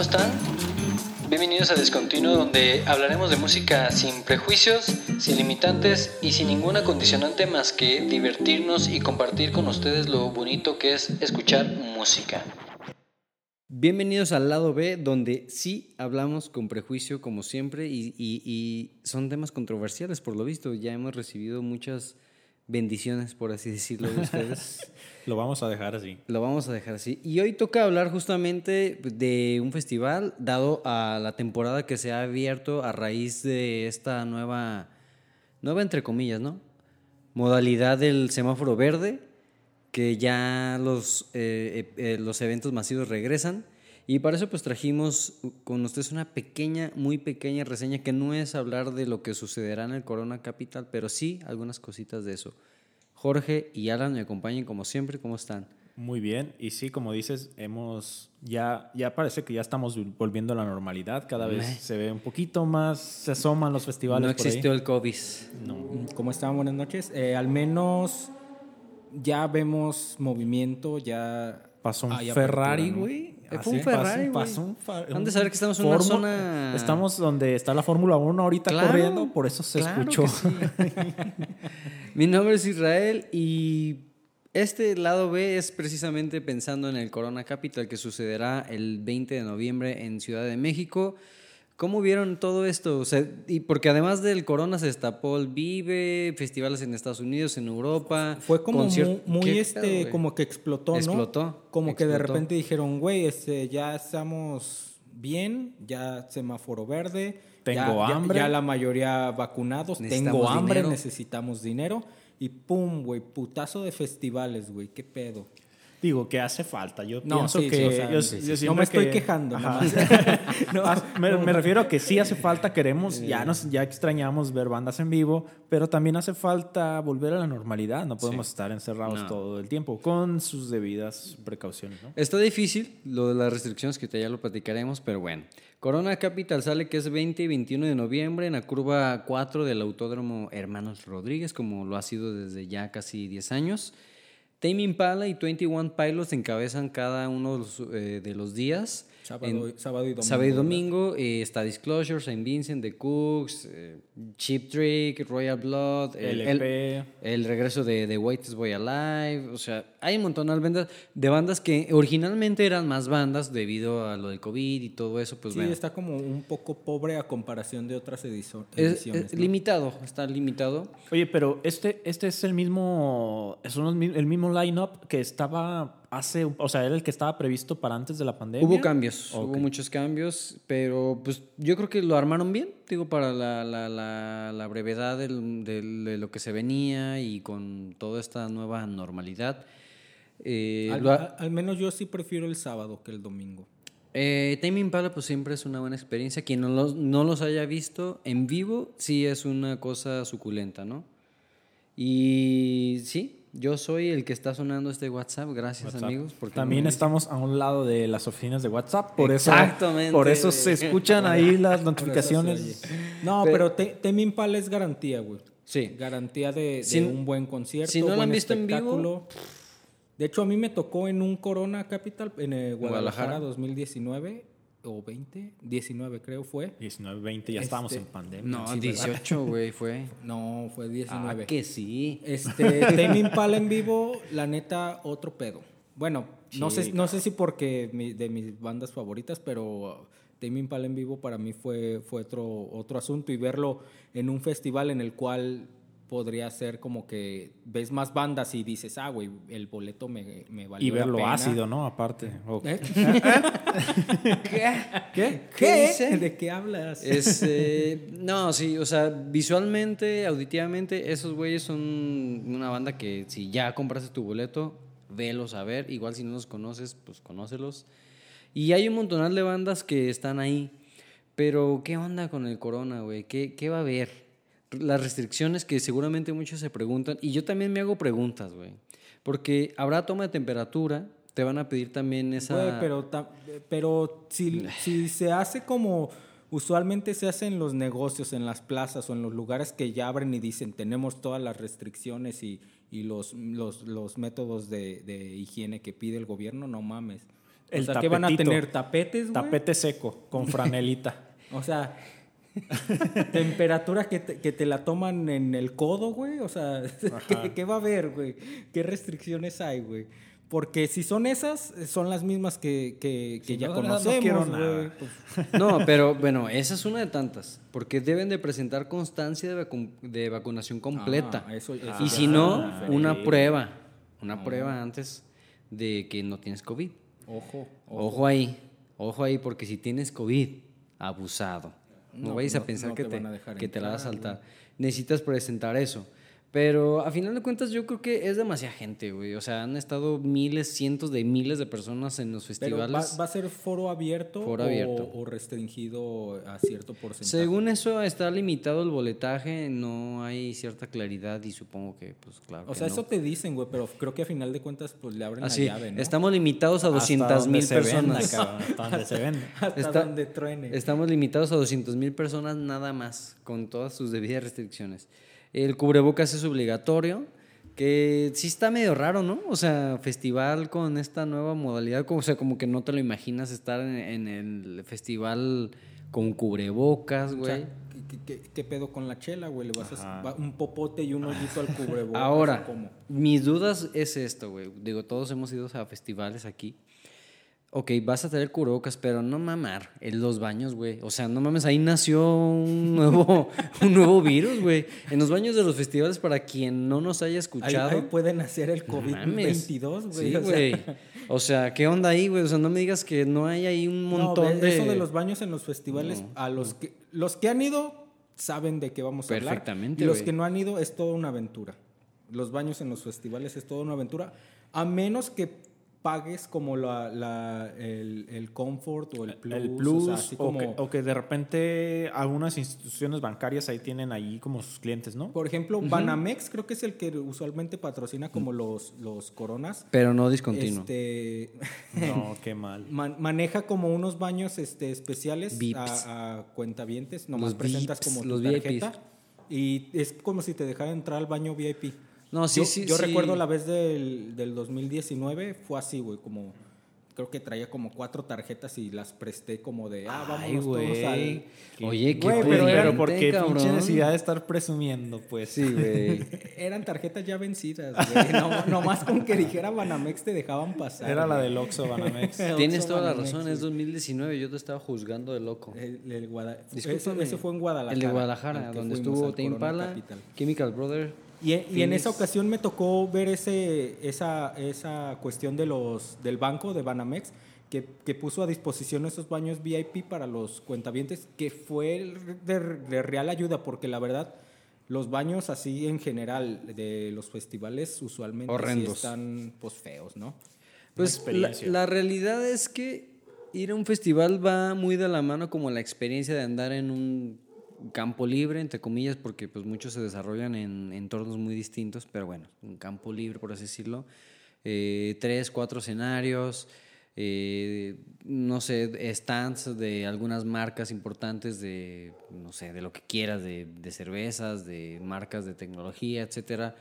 ¿cómo están? Bienvenidos a Descontinuo, donde hablaremos de música sin prejuicios, sin limitantes y sin ninguna condicionante más que divertirnos y compartir con ustedes lo bonito que es escuchar música. Bienvenidos al lado B, donde sí hablamos con prejuicio como siempre y son temas controversiales por lo visto. Ya hemos recibido muchas bendiciones, por así decirlo, de ustedes. Lo vamos a dejar así. Y hoy toca hablar justamente de un festival, dado a la temporada que se ha abierto a raíz de esta nueva entre comillas, ¿no?, modalidad del semáforo verde, que ya los eventos masivos regresan. Y para eso pues trajimos con ustedes una pequeña, muy pequeña reseña, que no es hablar de lo que sucederá en el Corona Capital, pero sí algunas cositas de eso. Jorge y Alan me acompañan como siempre. ¿Cómo están? Muy bien. Y sí, como dices, ya parece que ya estamos volviendo a la normalidad. Cada vez se ve un poquito más, se asoman los festivales. No existió por ahí el COVID. No. ¿Cómo están? Buenas noches. Al menos ya vemos movimiento, ya pasó un Ferrari, güey. Fue un Ferrari, güey. Han de saber que estamos en una zona... Estamos donde está la Fórmula 1 ahorita, claro, corriendo, por eso se escuchó. Sí. Mi nombre es Israel y este lado B es precisamente pensando en el Corona Capital, que sucederá el 20 de noviembre en Ciudad de México. ¿Cómo vieron todo esto? O sea, y porque además del Corona se destapó el Vive, festivales en Estados Unidos, en Europa. Fue como muy como que explotó, ¿no? Explotó. Que de repente dijeron, güey, ya estamos bien, ya semáforo verde. Tengo hambre. Ya la mayoría vacunados. Tengo hambre, necesitamos dinero. Y pum, güey, putazo de festivales, güey, qué pedo. Digo, que hace falta. Yo no, pienso sí, que... Sí, o sea, yo no me estoy quejando. Me refiero a que sí hace falta, queremos... Ya extrañamos ver bandas en vivo, pero también hace falta volver a la normalidad. No podemos estar encerrados todo el tiempo, con sus debidas precauciones, ¿no? Está difícil lo de las restricciones, que ya lo platicaremos, pero bueno. Corona Capital sale que es 20 y 21 de noviembre en la curva 4 del Autódromo Hermanos Rodríguez, como lo ha sido desde ya casi 10 años. Tame Impala y 21 Pilots encabezan cada uno de los días. Sábado y domingo está Disclosure, St. Vincent, The Kooks, Cheap Trick, Royal Blood, el regreso de The Whitest Boy Alive. O sea, hay un montón de bandas que originalmente eran más bandas debido a lo del COVID y todo eso. Pues sí, está como un poco pobre a comparación de otras ediciones. Es, ¿no?, está limitado. Oye, pero este es el mismo line-up que estaba... era el que estaba previsto para antes de la pandemia. Hubo muchos cambios, pero pues yo creo que lo armaron bien, digo, para la brevedad de lo que se venía y con toda esta nueva normalidad. Al menos yo sí prefiero el sábado que el domingo. Tame Impala pues siempre es una buena experiencia. Quien no los haya visto en vivo, sí es una cosa suculenta, ¿no? Y sí, yo soy el que está sonando este WhatsApp, gracias amigos. Porque también estamos a un lado de las oficinas de WhatsApp, por exactamente. Eso, por eso se escuchan ahí las notificaciones. No, pero Tame Impala es garantía, güey. Sí. Garantía de un buen concierto. Si no lo han visto en vivo. De hecho, a mí me tocó en un Corona Capital en Guadalajara 2019. O 20, 19 creo fue. 19, 20, ya estábamos en pandemia. No, sí, 18, güey, fue. No, fue 19. Ah, que sí. Tame Impala en vivo, la neta, otro pedo. Bueno, sí, no sé si porque de mis bandas favoritas, pero Tame Impala en vivo para mí fue otro asunto. Y verlo en un festival en el cual podría ser como que ves más bandas y dices, güey, el boleto me valió la pena. Y verlo ácido, ¿no? Aparte. Oh. ¿Qué? ¿De qué hablas? No, sí, o sea, visualmente, auditivamente, esos güeyes son una banda que si ya compraste tu boleto, velos a ver. Igual si no los conoces, pues conócelos. Y hay un montonal de bandas que están ahí. Pero, ¿qué onda con el Corona, güey? ¿Qué va a haber? Las restricciones que seguramente muchos se preguntan, y yo también me hago preguntas, güey, porque habrá toma de temperatura, te van a pedir también esa... Güey, pero si se hace como usualmente se hace en los negocios, en las plazas o en los lugares que ya abren y dicen tenemos todas las restricciones y los métodos de higiene que pide el gobierno, no mames. El tapetito. O sea, ¿qué van a tener? ¿Tapetes, güey? Tapete seco, con franelita. O sea, temperatura que te la toman en el codo, güey. O sea, ¿qué va a haber, güey? ¿Qué restricciones hay, güey? Porque si son esas, son las mismas que si ya no, conocemos. No quiero nada. No, pero bueno, esa es una de tantas. Porque deben de presentar constancia de vacunación completa. Eso, y si no, una prueba antes de que no tienes COVID. Ojo ahí, porque si tienes COVID, abusado. No vayas a pensar que te la vas a saltar. Necesitas presentar eso. Pero a final de cuentas yo creo que es demasiada gente, güey. O sea, han estado miles, cientos de miles de personas en los festivales. Pero ¿va a ser foro abierto. O restringido a cierto porcentaje? Según eso está limitado el boletaje, no hay cierta claridad y supongo que, pues claro. O sea, eso te dicen, güey, pero creo que a final de cuentas pues le abren la llave, ¿no? Estamos limitados a 200,000 personas. Hasta donde se vende. Hasta donde truene. Estamos limitados a 200,000 personas nada más, con todas sus debidas restricciones. El cubrebocas es obligatorio, que sí está medio raro, ¿no? O sea, festival con esta nueva modalidad, o sea, como que no te lo imaginas estar en el festival con cubrebocas, güey. O sea, ¿qué pedo con la chela, güey? ¿Le vas a un popote y un hoyito al cubrebocas? Ahora, mis dudas es esto, güey. Digo, todos hemos ido a festivales aquí. Ok, vas a tener cubrebocas, pero no mamar en los baños, güey. O sea, no mames, ahí nació un nuevo virus, güey. En los baños de los festivales, para quien no nos haya escuchado... Ahí puede nacer el COVID-22, güey. Sí, güey. O sea, ¿qué onda ahí, güey? O sea, no me digas que no hay ahí un montón de... Eso de los baños en los festivales, no, a los que han ido saben de qué vamos a hablar. Perfectamente, güey. Y los que no han ido es toda una aventura. Los baños en los festivales es toda una aventura, a menos que... pagues como el Comfort o el Plus, o sea, así como... o que de repente algunas instituciones bancarias ahí tienen ahí como sus clientes, ¿no? Por ejemplo, Banamex creo que es el que usualmente patrocina como los Coronas. Pero no Discontinuo. No, qué mal. Maneja como unos baños especiales a cuentavientes. Nomás presentas como tu tarjeta VIPs. Y es como si te dejaran entrar al baño VIP. No, yo recuerdo la vez del 2019, fue así, güey, como... Creo que traía como 4 tarjetas y las presté como de... vámonos todos al... Oye, qué güey, pero porque pinche necesidad de estar presumiendo, pues. Sí, güey. Eran tarjetas ya vencidas, güey. Nomás con que dijera Banamex te dejaban pasar. Era la del Oxxo, Banamex. Tienes toda la razón, es 2019. Yo te estaba juzgando de loco. Eso fue en Guadalajara. El de Guadalajara, donde estuvo Tame Impala, Chemical Brothers... Y en esa ocasión me tocó ver esa cuestión del banco de Banamex que puso a disposición esos baños VIP para los cuentavientes, que fue de real ayuda, porque la verdad los baños así en general de los festivales usualmente sí están pues feos, ¿no? Pues la realidad es que ir a un festival va muy de la mano como la experiencia de andar en un campo libre, entre comillas, porque pues muchos se desarrollan en entornos muy distintos, pero bueno, un campo libre, por así decirlo, 3, 4 escenarios, no sé, stands de algunas marcas importantes de, no sé, de lo que quieras, de cervezas, de marcas de tecnología, etcétera.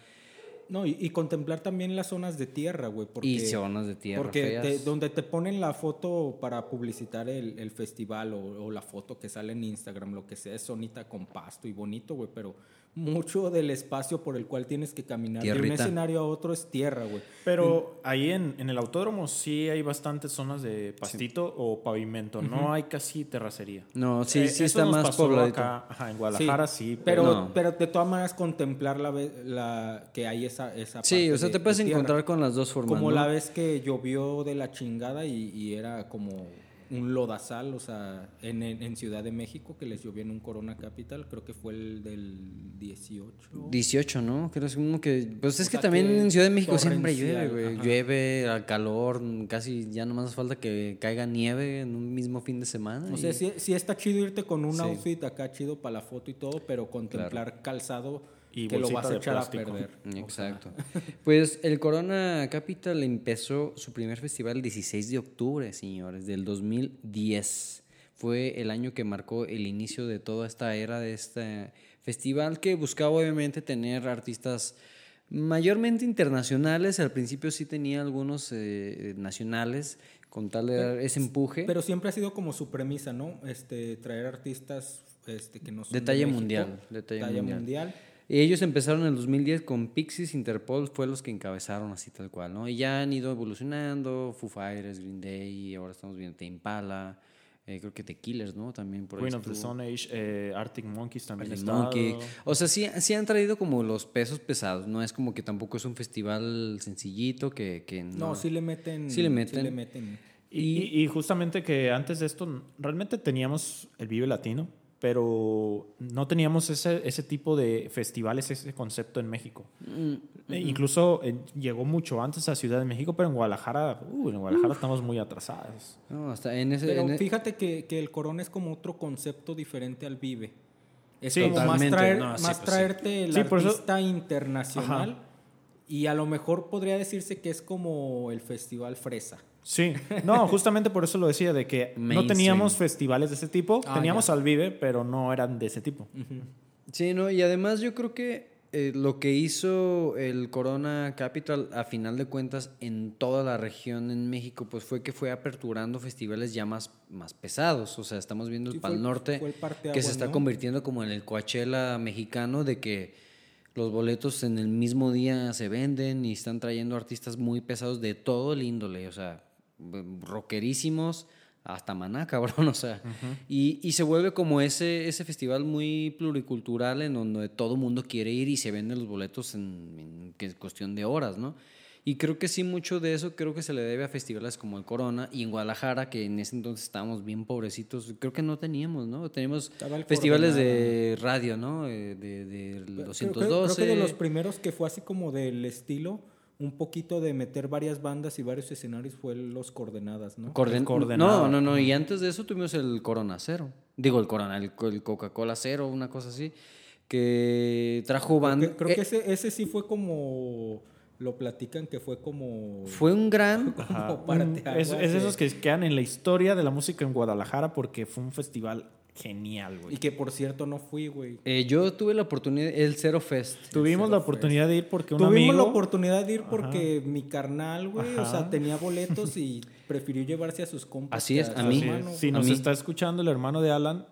No, y contemplar también las zonas de tierra, güey. Y zonas de tierra porque feas. Donde te ponen la foto para publicitar el festival o la foto que sale en Instagram, lo que sea, es zonita con pasto y bonito, güey. Pero mucho del espacio por el cual tienes que caminar de un escenario a otro es tierra, güey. Pero ahí en el autódromo sí hay bastantes zonas de pastito o pavimento. No hay casi terracería. No, sí, sí está más pobladito. Ajá, en Guadalajara sí. Pero de todas maneras contemplar la que hay esa parte. Sí, o sea, te puedes encontrar con las dos formas. Como la vez que llovió de la chingada y era como... un lodazal, o sea, en Ciudad de México, que les llovió en un Corona Capital, creo que fue el del 18. 18, ¿no? Creo que es uno que... Pues es que también en Ciudad de México siempre llueve, güey. Llueve, al calor, casi ya nomás falta que caiga nieve en un mismo fin de semana. O sea, sí está chido irte con un outfit acá chido para la foto y todo, pero contemplar calzado... Y que lo vas a echar a perder. Exacto. O sea. Pues el Corona Capital empezó su primer festival el 16 de octubre, señores, del 2010. Fue el año que marcó el inicio de toda esta era de este festival que buscaba obviamente tener artistas mayormente internacionales. Al principio sí tenía algunos nacionales, con tal de dar ese empuje. Pero siempre ha sido como su premisa, ¿no? Traer artistas que no son detalle de México, mundial, detalle mundial. Y ellos empezaron en el 2010 con Pixies, Interpol fue los que encabezaron así tal cual, ¿no? Y ya han ido evolucionando, Foo Fighters, Green Day, ahora estamos viendo Tame Impala, creo que The Killers, ¿no? También por Queen of the Stone Age, Arctic Monkeys también está. O sea, sí han traído como los pesos pesados, no es como que tampoco es un festival sencillito que no. No, sí le meten. Y justamente que antes de esto realmente teníamos el Vive Latino, pero no teníamos ese tipo de festivales, ese concepto en México. Incluso llegó mucho antes a Ciudad de México, pero en Guadalajara estamos muy atrasados. No, hasta pero fíjate que el Corona es como otro concepto diferente al Vive. Es sí, como más, traerte el artista internacional. Ajá. Y a lo mejor podría decirse que es como el Festival Fresa. Sí, no, justamente por eso lo decía, de que mainstream. No teníamos festivales de ese tipo, teníamos al Vive, pero no eran de ese tipo. Uh-huh. Sí, no, y además yo creo que lo que hizo el Corona Capital a final de cuentas en toda la región en México, pues fue que fue aperturando festivales ya más pesados. O sea, estamos viendo el Pal Norte, que se está convirtiendo como en el Coachella mexicano, de que los boletos en el mismo día se venden y están trayendo artistas muy pesados de todo el índole, o sea, rockerísimos hasta Maná, cabrón, o sea. Uh-huh. Y se vuelve como ese festival muy pluricultural en donde todo mundo quiere ir y se venden los boletos en cuestión de horas, ¿no? Y creo que sí, mucho de eso creo que se le debe a festivales como el Corona y en Guadalajara, que en ese entonces estábamos bien pobrecitos. Creo que no teníamos, ¿no? Teníamos festivales Corona, de radio, ¿no? De 212. Creo que de los primeros que fue así como del estilo, un poquito de meter varias bandas y varios escenarios fue los Coordenadas, ¿no? No. Y antes de eso tuvimos el Corona Cero. Digo, el Coca-Cola Cero, una cosa así, que trajo bandas. Creo que ese sí fue como... Lo platican que fue como... Fue un gran... Es esos que quedan en la historia de la música en Guadalajara porque fue un festival genial, güey. Y que, por cierto, no fui, güey. Yo tuve la oportunidad... El Zero Fest. Tuvimos la oportunidad de ir porque mi carnal, güey, o sea, tenía boletos y prefirió llevarse a sus compas. Así es, a mí. Si nos está escuchando el hermano de Alan...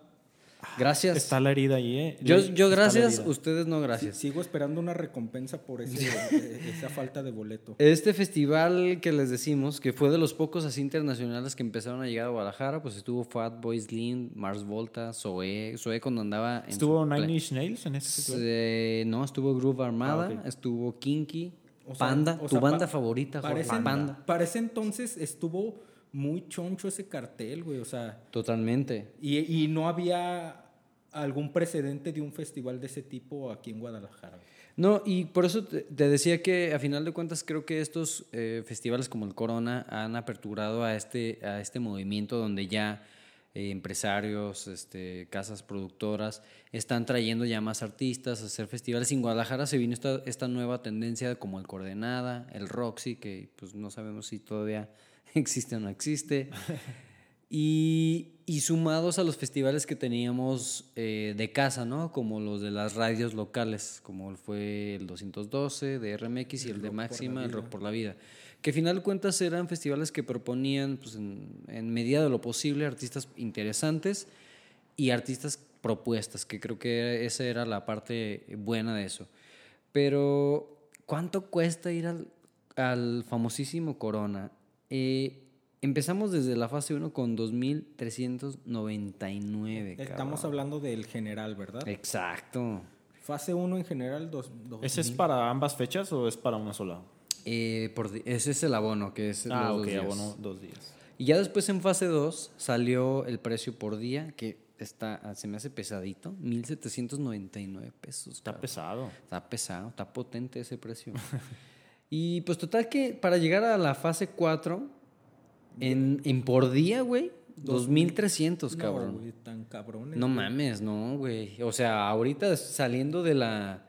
Gracias. Está la herida ahí, ¿eh? Yo gracias, ustedes no gracias. Sí, sigo esperando una recompensa por esa falta de boleto. Este festival que les decimos, que fue de los pocos así internacionales que empezaron a llegar a Guadalajara, pues estuvo Fat Boys Lean, Mars Volta, Zoé cuando andaba... ¿Estuvo Nine Inch Nails en ese festival? No, estuvo Groove Armada, estuvo Kinky, Panda, banda favorita, Panda. Para ese entonces estuvo... Muy choncho ese cartel, güey, o sea... Totalmente. Y no había algún precedente de un festival de ese tipo aquí en Guadalajara, güey. No, y por eso te decía que a final de cuentas creo que estos festivales como el Corona han aperturado a este movimiento donde ya empresarios, casas productoras están trayendo ya más artistas a hacer festivales. En Guadalajara se vino esta nueva tendencia como el Coordenada, el Roxy, que pues no sabemos si todavía... existe o no existe. Y sumados a los festivales que teníamos de casa, ¿no? Como los de las radios locales, como fue el 212 de RMX y el de Máxima, el Rock por la Vida, que al final de cuentas eran festivales que proponían, pues, en medida de lo posible, artistas interesantes y artistas propuestas, que creo que esa era la parte buena de eso. Pero ¿cuánto cuesta ir al famosísimo Corona? Empezamos desde la fase 1 con 2,399. Estamos hablando del general, ¿verdad? Exacto. Fase 1 en general, 2,000. ¿Ese es para ambas fechas o es para una sola? Ese es el abono, que es abono 2 días. Y ya después en fase 2 salió el precio por día, que se me hace pesadito, 1,799 pesos. Está pesado. Está pesado, está potente ese precio. Y pues total que para llegar a la fase 4, en por día, güey, 2,300, cabrón. No, güey, tan cabrones. No mames, no, güey. O sea, ahorita saliendo de la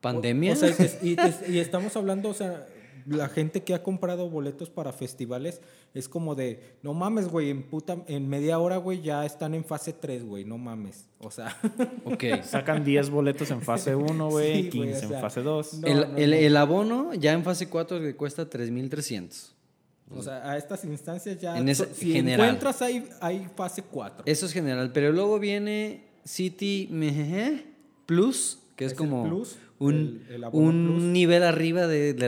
pandemia. O sea, y estamos hablando, o sea, la gente que ha comprado boletos para festivales es como de, no mames, güey, en media hora, güey, ya están en fase 3, güey, no mames. O sea... Okay. Sacan 10 boletos en fase 1, güey, sí, 15 en fase 2. No, el abono ya en fase 4 le cuesta 3,300. O sea, a estas instancias ya... En si general, encuentras, hay fase 4. Eso es general. Pero luego viene City Plus, que es como plus, un plus, nivel arriba de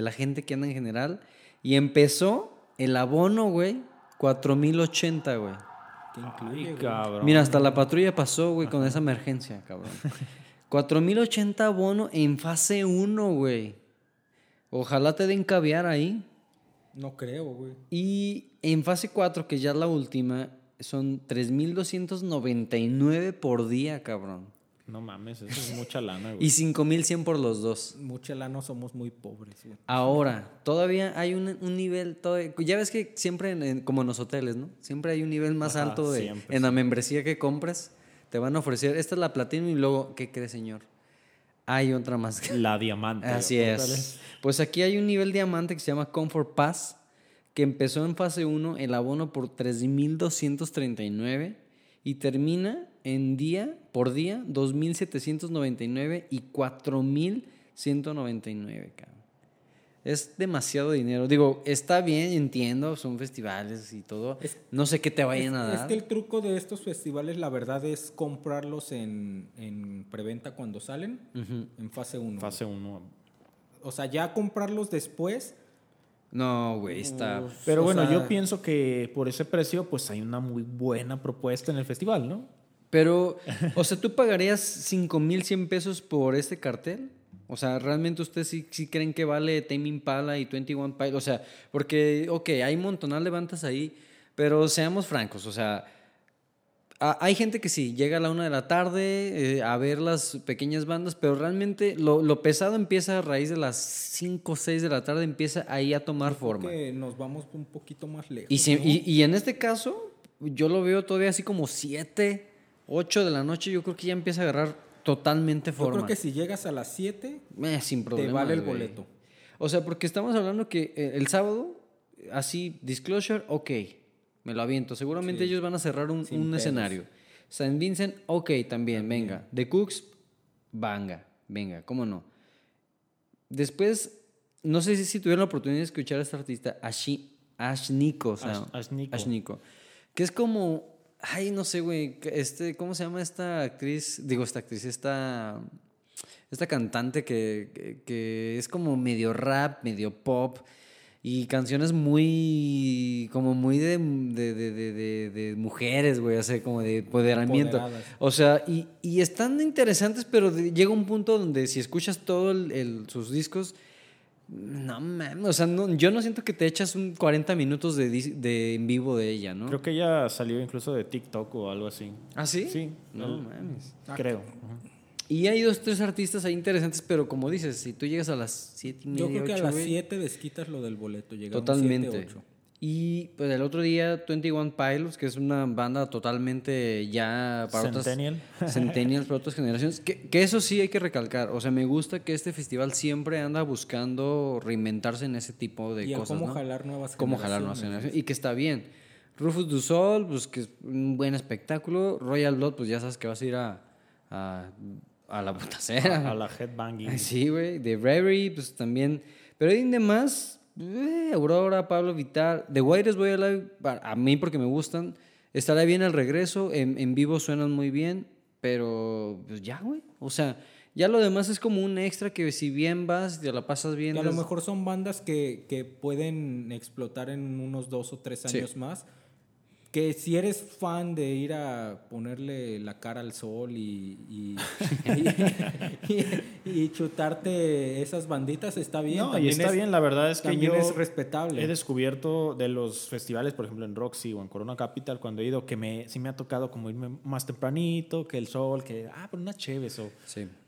la gente que anda en general. Y empezó el abono, güey, 4,080, güey. Qué increíble, güey. Cabrón. Mira, hasta la patrulla pasó, güey, con esa emergencia, cabrón. 4,080 abono en fase 1, güey. Ojalá te den caviar ahí. No creo, güey. Y en fase 4, que ya es la última, son 3,299 por día, cabrón. No mames, eso es mucha lana, güey. Y 5,100 por los dos. Mucha lana, somos muy pobres, güey. Ahora, todavía hay un nivel... ya ves que siempre, como en los hoteles, ¿no? Siempre hay un nivel más alto en la membresía que compres. Te van a ofrecer... Esta es la Platinum y luego, ¿qué crees, señor? Hay otra más. La diamante. Así es. Pues aquí hay un nivel diamante que se llama Comfort Pass, que empezó en fase 1 el abono por 3,239 y termina en por día 2,799 y 4,199, cabrón. Es demasiado dinero. Digo, está bien, entiendo, son festivales y todo. No sé qué te vayan a dar. Es que el truco de estos festivales, la verdad, es comprarlos en preventa cuando salen, uh-huh, en fase 1. Fase 1. O sea, ya comprarlos después... No, güey, está... Pero bueno, yo pienso que por ese precio, pues hay una muy buena propuesta en el festival, ¿no? Pero, o sea, ¿tú pagarías 5,100 pesos por este cartel? O sea, ¿realmente ustedes sí creen que vale Tame Impala y 21 Pilots? O sea, porque, ok, hay un montonal de bandas ahí, pero seamos francos, o sea, hay gente que sí, llega a la 1 de la tarde a ver las pequeñas bandas, pero realmente lo pesado empieza a raíz de las 5 o 6 de la tarde, empieza ahí a tomar forma. Que nos vamos un poquito más lejos. Y en este caso, yo lo veo todavía así como 7, 8 de la noche, yo creo que ya empieza a agarrar totalmente forma. Yo creo que si llegas a las 7, sin problema, te vale el boleto. O sea, porque estamos hablando que el sábado, así, Disclosure, ok, me lo aviento. Seguramente ellos van a cerrar un escenario. St. Vincent, ok, también, venga. The Kooks, venga, cómo no. Después, no sé si tuvieron la oportunidad de escuchar a este artista, Ashnikko. O sea, Ashnikko. Que es como... Ay, no sé, güey, ¿cómo se llama esta actriz? Digo, esta cantante que es como medio rap, medio pop y canciones muy, como muy de mujeres, güey, o sea, como de empoderamiento. O sea, y están interesantes, pero llega un punto donde si escuchas todos sus discos... No, man, o sea, yo no siento que te echas un 40 minutos de en vivo de ella, ¿no? Creo que ella salió incluso de TikTok o algo así. ¿Ah, sí? Sí. No, mames. Creo. Ajá. Y hay 2, 3 artistas ahí interesantes, pero como dices, si tú llegas a las 7:30... Yo creo que a las 7 desquitas lo del boleto. Totalmente. 7, 8. Y pues el otro día, 21 Pilots, que es una banda totalmente ya para Centennials, para otras generaciones. Que eso sí hay que recalcar. O sea, me gusta que este festival siempre anda buscando reinventarse en ese tipo de cosas. Y cómo jalar nuevas generaciones. Y que está bien. Rufus Du Sol, pues que es un buen espectáculo. Royal Blood, pues ya sabes que vas a ir a la botacera. A la headbanging. Sí, güey. The Reverie, pues también. Pero hay demás... Aurora, Pablo Vittar, The Whitest Boy Alive, a mí porque me gustan, estará bien al regreso, en vivo suenan muy bien, pero pues ya, güey, o sea, ya lo demás es como un extra que si bien vas, te la pasas bien. Y a lo mejor son bandas que pueden explotar en unos 2 o 3 años más, que si eres fan de ir a ponerle la cara al sol y chutarte esas banditas, está bien. No, también y está bien, la verdad es que yo es respetable. He descubierto de los festivales, por ejemplo, en Roxy o en Corona Capital, cuando he ido, que sí me ha tocado como irme más tempranito, que el sol, que, pero unas chéves, o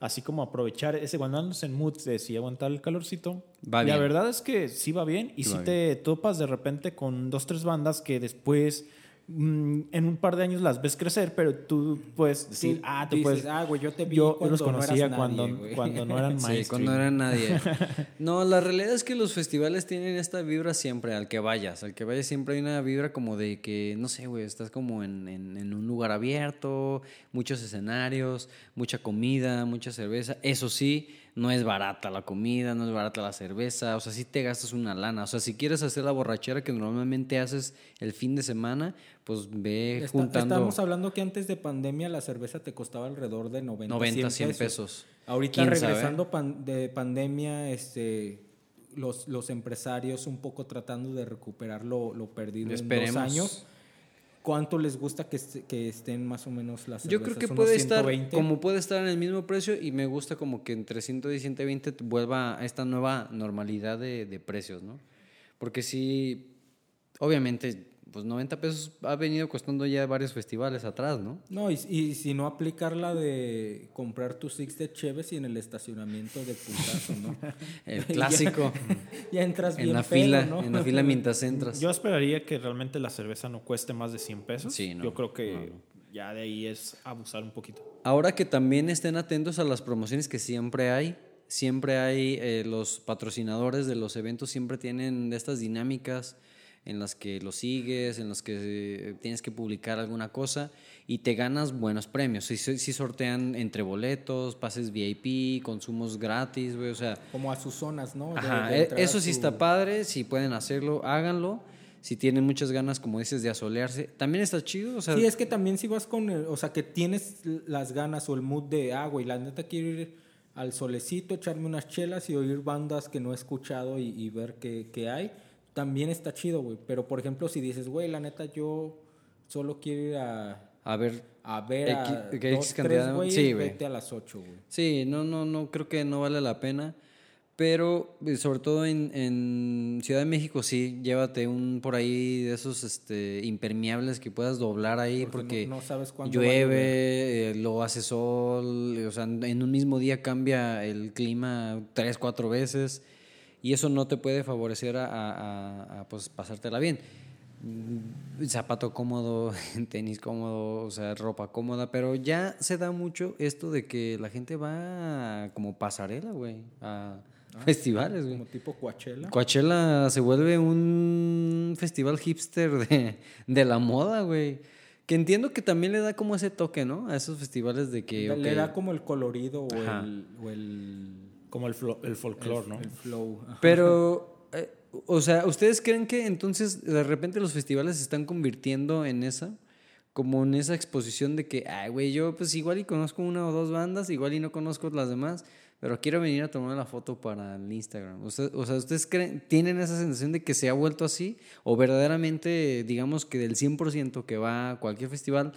así como aprovechar ese, cuando andas en mood de si aguantar el calorcito. Va bien. La verdad es que sí va bien y sí te topas de repente con 2, 3 bandas que después... en un par de años las ves crecer, pero tú puedes decir, güey, yo te vi cuando los conocía, no cuando no eran maestros. Sí, cuando no eran nadie. No, la realidad es que los festivales tienen esta vibra siempre, al que vayas siempre hay una vibra como de que, no sé, güey, estás como en un lugar abierto, muchos escenarios, mucha comida, mucha cerveza, eso sí, No es barata la comida, no es barata la cerveza, o sea, sí te gastas una lana. O sea, si quieres hacer la borrachera que normalmente haces el fin de semana, pues ve juntando. Estábamos hablando que antes de pandemia la cerveza te costaba alrededor de 90, 100 pesos. Ahorita regresando de pandemia, los empresarios un poco tratando de recuperar lo perdido en 2 años. ¿Cuánto les gusta que estén más o menos las cervezas? Yo creo que puede estar, 120? Como puede estar en el mismo precio, y me gusta como que entre 110 y 120 vuelva a esta nueva normalidad de precios, ¿no? Porque sí, obviamente, pues 90 pesos ha venido costando ya varios festivales atrás, ¿no? No, y si no aplicar la de comprar tu six de Cheves y en el estacionamiento de putazo, ¿no? El clásico. Ya entras bien en la pelo, fila, ¿no? En la fila mientras entras. Yo esperaría que realmente la cerveza no cueste más de 100 pesos. Sí, no, yo creo que ya de ahí es abusar un poquito. Ahora que también estén atentos a las promociones que siempre hay. Siempre hay los patrocinadores de los eventos, siempre tienen estas dinámicas en las que lo sigues, en las que tienes que publicar alguna cosa y te ganas buenos premios. Sí sortean entre boletos, pases VIP, consumos gratis, güey, o sea... Como a sus zonas, ¿no? Ajá, eso sí está padre, si pueden hacerlo, háganlo. Si tienen muchas ganas, como dices, de asolearse, también está chido, o sea... Sí, es que también si vas con... O sea, que tienes las ganas o el mood de, güey, la neta quiero ir al solecito, echarme unas chelas y oír bandas que no he escuchado y ver qué hay... También está chido, güey. Pero, por ejemplo, si dices, güey, la neta, yo solo quiero ir a ver a dos, tres, güey, sí, vete a las 8, güey. Sí, no, creo que no vale la pena. Pero, sobre todo en Ciudad de México, sí, llévate por ahí de esos impermeables que puedas doblar ahí porque no sabes cuándo llueve, lo hace sol, o sea, en un mismo día cambia el clima 3-4 veces. Y eso no te puede favorecer a pues, pasártela bien. Zapato cómodo, tenis cómodo, o sea, ropa cómoda. Pero ya se da mucho esto de que la gente va como pasarela, güey, a festivales, güey. Como tipo Coachella. Coachella se vuelve un festival hipster de la moda, güey. Que entiendo que también le da como ese toque, ¿no? A esos festivales de que... Le da como el colorido o el como el folclore, ¿no? El flow. Pero, o sea, ¿ustedes creen que entonces de repente los festivales se están convirtiendo en esa? Como en esa exposición de que, ay, güey, yo pues igual y conozco una o dos bandas, igual y no conozco las demás, pero quiero venir a tomar la foto para el Instagram. O sea, ¿ustedes creen, tienen esa sensación de que se ha vuelto así? ¿O verdaderamente, digamos que del 100% que va a cualquier festival...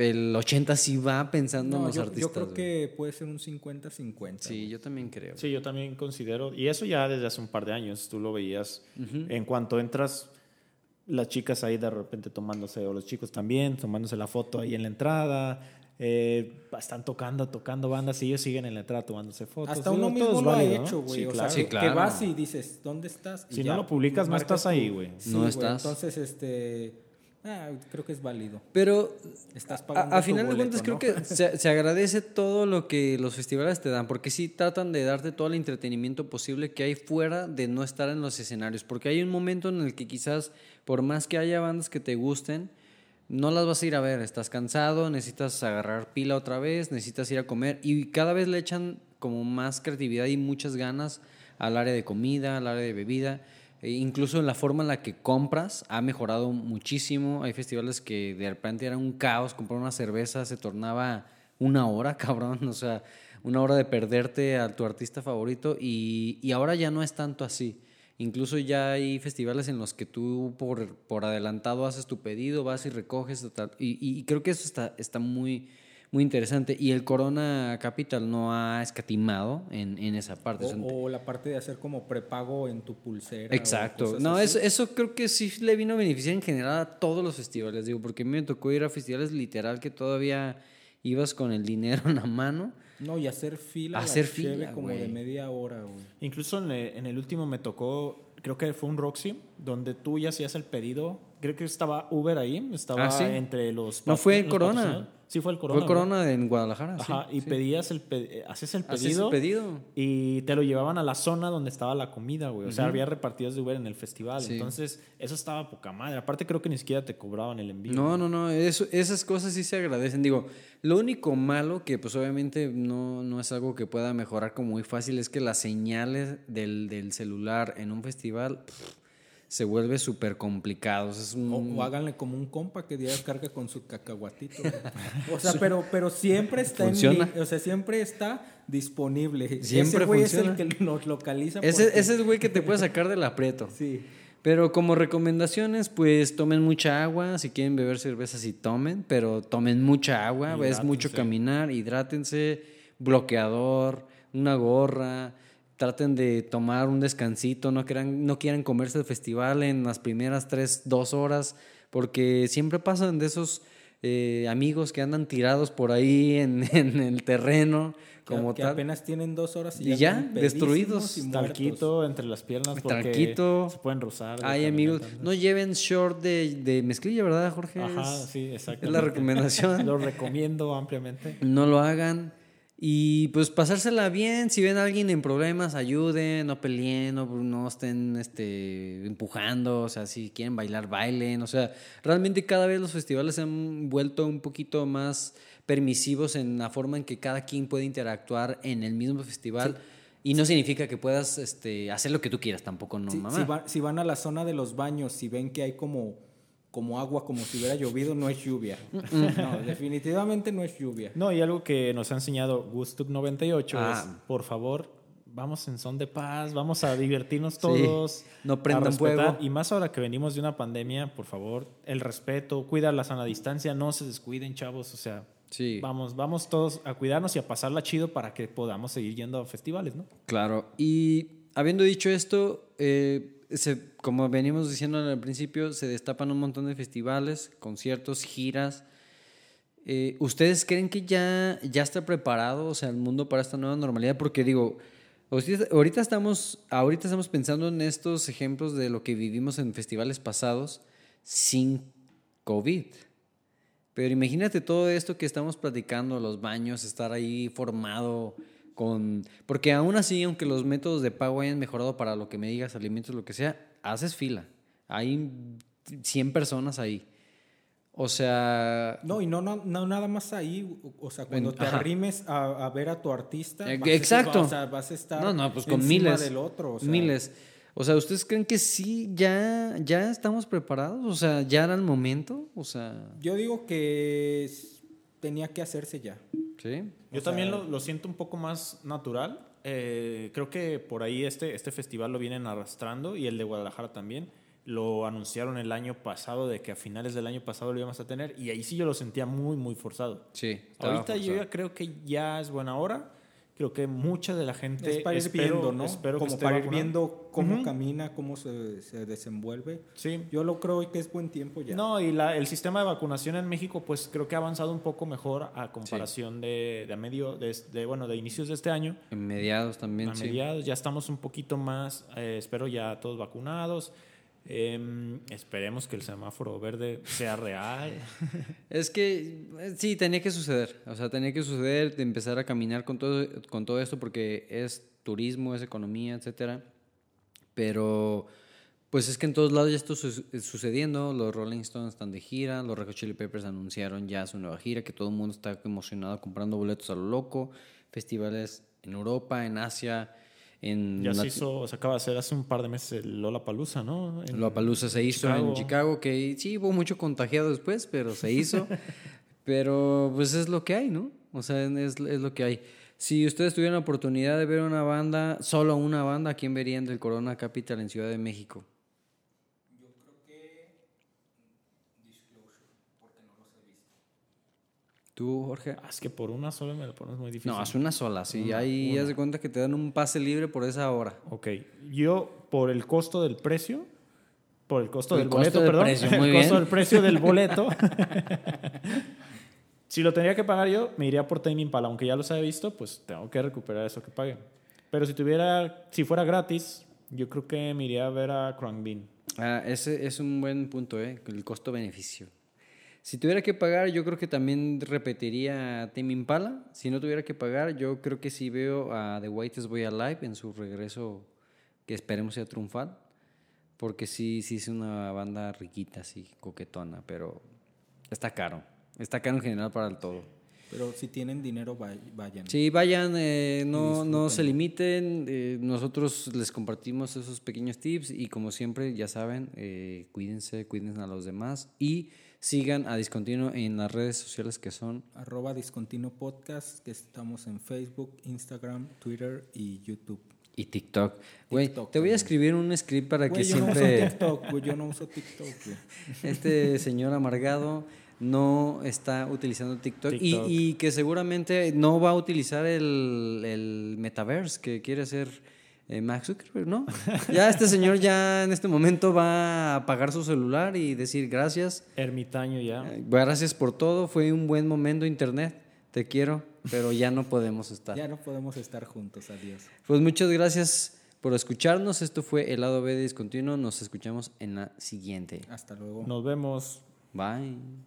El 80 sí va pensando en los artistas. Yo creo que puede ser un 50-50. Sí, yo también creo. Sí, yo también considero. Y eso ya desde hace un par de años tú lo veías. Uh-huh. En cuanto entras, las chicas ahí de repente tomándose, o los chicos también, tomándose la foto ahí en la entrada. Están tocando bandas y ellos siguen en la entrada tomándose fotos. Hasta uno mismo lo ha hecho, güey. Sí, claro. Sí, claro. Que vas y dices, ¿dónde estás? Y si ya, no lo publicas, no estás ahí, güey. Sí, no estás. Entonces, creo que es válido. Pero estás pagando a final de cuentas, ¿no? Creo que se agradece todo lo que los festivales te dan, porque sí tratan de darte todo el entretenimiento posible que hay fuera de no estar en los escenarios, porque hay un momento en el que quizás por más que haya bandas que te gusten, no las vas a ir a ver, estás cansado, necesitas agarrar pila otra vez, necesitas ir a comer, y cada vez le echan como más creatividad y muchas ganas al área de comida, al área de bebida. Incluso en la forma en la que compras ha mejorado muchísimo. Hay festivales que de repente era un caos, comprar una cerveza se tornaba una hora, cabrón, o sea, una hora de perderte a tu artista favorito, y ahora ya no es tanto así. Incluso ya hay festivales en los que tú por adelantado haces tu pedido, vas y recoges, y creo que eso está muy... Muy interesante. Y el Corona Capital no ha escatimado en esa parte. O la parte de hacer como prepago en tu pulsera. Exacto. No, eso creo que sí le vino a beneficiar en general a todos los festivales. Digo, porque a mí me tocó ir a festivales literal que todavía ibas con el dinero en la mano. No, y hacer fila. Hacer fila, como de media hora, güey. Incluso en el último me tocó, creo que fue un Roxy, donde tú ya hacías el pedido. Creo que estaba Uber ahí. Estaba entre los... No, fue Corona. Sí, fue el Corona. Fue el Corona, ¿no? En Guadalajara. Ajá, sí, y sí. Hacías el pedido y te lo llevaban a la zona donde estaba la comida, güey. O sea, había repartidas de Uber en el festival. Sí. Entonces, eso estaba poca madre. Aparte, creo que ni siquiera te cobraban el envío. No. Eso, esas cosas sí se agradecen. Digo, lo único malo que, pues, obviamente no es algo que pueda mejorar como muy fácil es que las señales del celular en un festival... se vuelve súper complicado. O sea, es o háganle como un compa que día carga con su cacahuatito. O sea, pero siempre está o sea, siempre está disponible. Siempre ese güey funciona. Es el que nos localiza. Ese es el güey que te puede sacar del aprieto. Sí. Pero como recomendaciones, pues tomen mucha agua. Si quieren beber cerveza, sí tomen, pero tomen mucha agua. Hidrátense. Es mucho caminar, hidrátense, bloqueador, una gorra. Traten de tomar un descansito, no quieran comerse el festival en las primeras 2 horas, porque siempre pasan de esos amigos que andan tirados por ahí en el terreno. Como que tal. Apenas tienen 2 horas y ya destruidos. Talquito entre las piernas porque se pueden rozar. Hay amigos, no lleven short de mezclilla, ¿verdad, Jorge? Ajá, sí, exacto. Es la recomendación. Lo recomiendo ampliamente. No lo hagan. Y pues pasársela bien, si ven a alguien en problemas, ayuden, no peleen, no estén empujando, o sea, si quieren bailar, bailen, o sea, realmente cada vez los festivales se han vuelto un poquito más permisivos en la forma en que cada quien puede interactuar en el mismo festival. Sí. Y no significa que puedas hacer lo que tú quieras, tampoco, no, sí, mamá. Si van a la zona de los baños, si ven que hay como agua, como si hubiera llovido, no es lluvia. No, definitivamente no es lluvia. No, y algo que nos ha enseñado Gustuc 98 es, por favor, vamos en son de paz, vamos a divertirnos todos. Sí, no prendan fuego. Y más ahora que venimos de una pandemia, por favor, el respeto, cuida la sana distancia, no se descuiden, chavos, o sea... Sí. Vamos todos a cuidarnos y a pasarla chido para que podamos seguir yendo a festivales, ¿no? Claro, y habiendo dicho esto... como venimos diciendo al principio, se destapan un montón de festivales, conciertos, giras. ¿Ustedes creen que ya está preparado, o sea, el mundo para esta nueva normalidad? Porque digo, ahorita estamos pensando en estos ejemplos de lo que vivimos en festivales pasados sin COVID. Pero imagínate todo esto que estamos platicando, los baños, estar ahí formado... Porque aún así, aunque los métodos de pago hayan mejorado para lo que me digas, alimentos, lo que sea, haces fila. Hay 100 personas ahí. O sea... No, y no nada más ahí. O sea, cuando te arrimes a ver a tu artista... Exacto. Vas a estar pues con miles, del otro. O sea. Miles. O sea, ¿ustedes creen que sí ya estamos preparados? O sea, ¿ya era el momento? O sea... Yo digo que tenía que hacerse ya. Sí. Yo también lo siento un poco más natural. Creo que por ahí este festival lo vienen arrastrando, y el de Guadalajara también. Lo anunciaron el año pasado, de que a finales del año pasado lo íbamos a tener, y ahí sí yo lo sentía muy, muy forzado. Sí. Ahorita forzado. Yo ya creo que ya es buena hora. Creo que mucha de la gente... Es para ir viendo, ¿no? Como para ir viendo cómo camina, cómo se desenvuelve. Sí. Yo lo creo que es buen tiempo ya. No, y el sistema de vacunación en México, pues creo que ha avanzado un poco mejor a comparación de inicios de este año. En mediados también, sí. A mediados ya estamos un poquito más, espero ya todos vacunados. Esperemos que el semáforo verde sea real. Es que sí, tenía que suceder. O sea, tenía que suceder de empezar a caminar con todo esto, porque es turismo, es economía, etcétera. Pero pues es que en todos lados ya está sucediendo. Los Rolling Stones están de gira, los Red Hot Chili Peppers anunciaron ya su nueva gira, que todo el mundo está emocionado comprando boletos a lo loco. Festivales en Europa, en Asia... Ya se acaba de hacer hace un par de meses el Lollapalooza, ¿no? Lollapalooza se hizo en Chicago, que sí hubo mucho contagiado después, pero se hizo. Pero pues es lo que hay, ¿no? O sea, es lo que hay. Si ustedes tuvieran la oportunidad de ver una banda, solo una banda, ¿a quién verían del Corona Capital en Ciudad de México? Yo creo que Disclosure, porque no los he visto. ¿Tú, Jorge? Es que por una sola me lo pones muy difícil. No, es una sola, sí. Ahí haz de cuenta que te dan un pase libre por esa hora. Ok. Yo, por el costo del precio, por el costo del precio del boleto, si lo tendría que pagar yo, me iría por Tame Impala. Aunque ya los haya visto, pues tengo que recuperar eso que pagué. Pero si fuera gratis, yo creo que me iría a ver a Crank Bean. Ese es un buen punto, el costo-beneficio. Si tuviera que pagar, yo creo que también repetiría Tame Impala. Si no tuviera que pagar, yo creo que sí veo a The Whitest Boy Alive en su regreso, que esperemos sea triunfal, porque sí es una banda riquita, así, coquetona, pero está caro. Está caro en general para el todo. Pero si tienen dinero, vayan. Sí, vayan, no se limiten. Nosotros les compartimos esos pequeños tips y, como siempre, ya saben, cuídense a los demás y sigan a Discontinuo en las redes sociales, que son @DiscontinuoPodcast, que estamos en Facebook, Instagram, Twitter y YouTube. Y TikTok. Güey, te voy a escribir un script para que siempre... Yo no uso TikTok, güey. Este señor amargado no está utilizando TikTok. Y que seguramente no va a utilizar el metaverse que quiere hacer Max Zuckerberg, ¿no? Ya este señor ya en este momento va a apagar su celular y decir gracias. Ermitaño ya. Gracias por todo, fue un buen momento, Internet, te quiero, pero ya no podemos estar. Ya no podemos estar juntos, adiós. Pues muchas gracias por escucharnos, esto fue El Lado B de Discontinuo, nos escuchamos en la siguiente. Hasta luego. Nos vemos. Bye.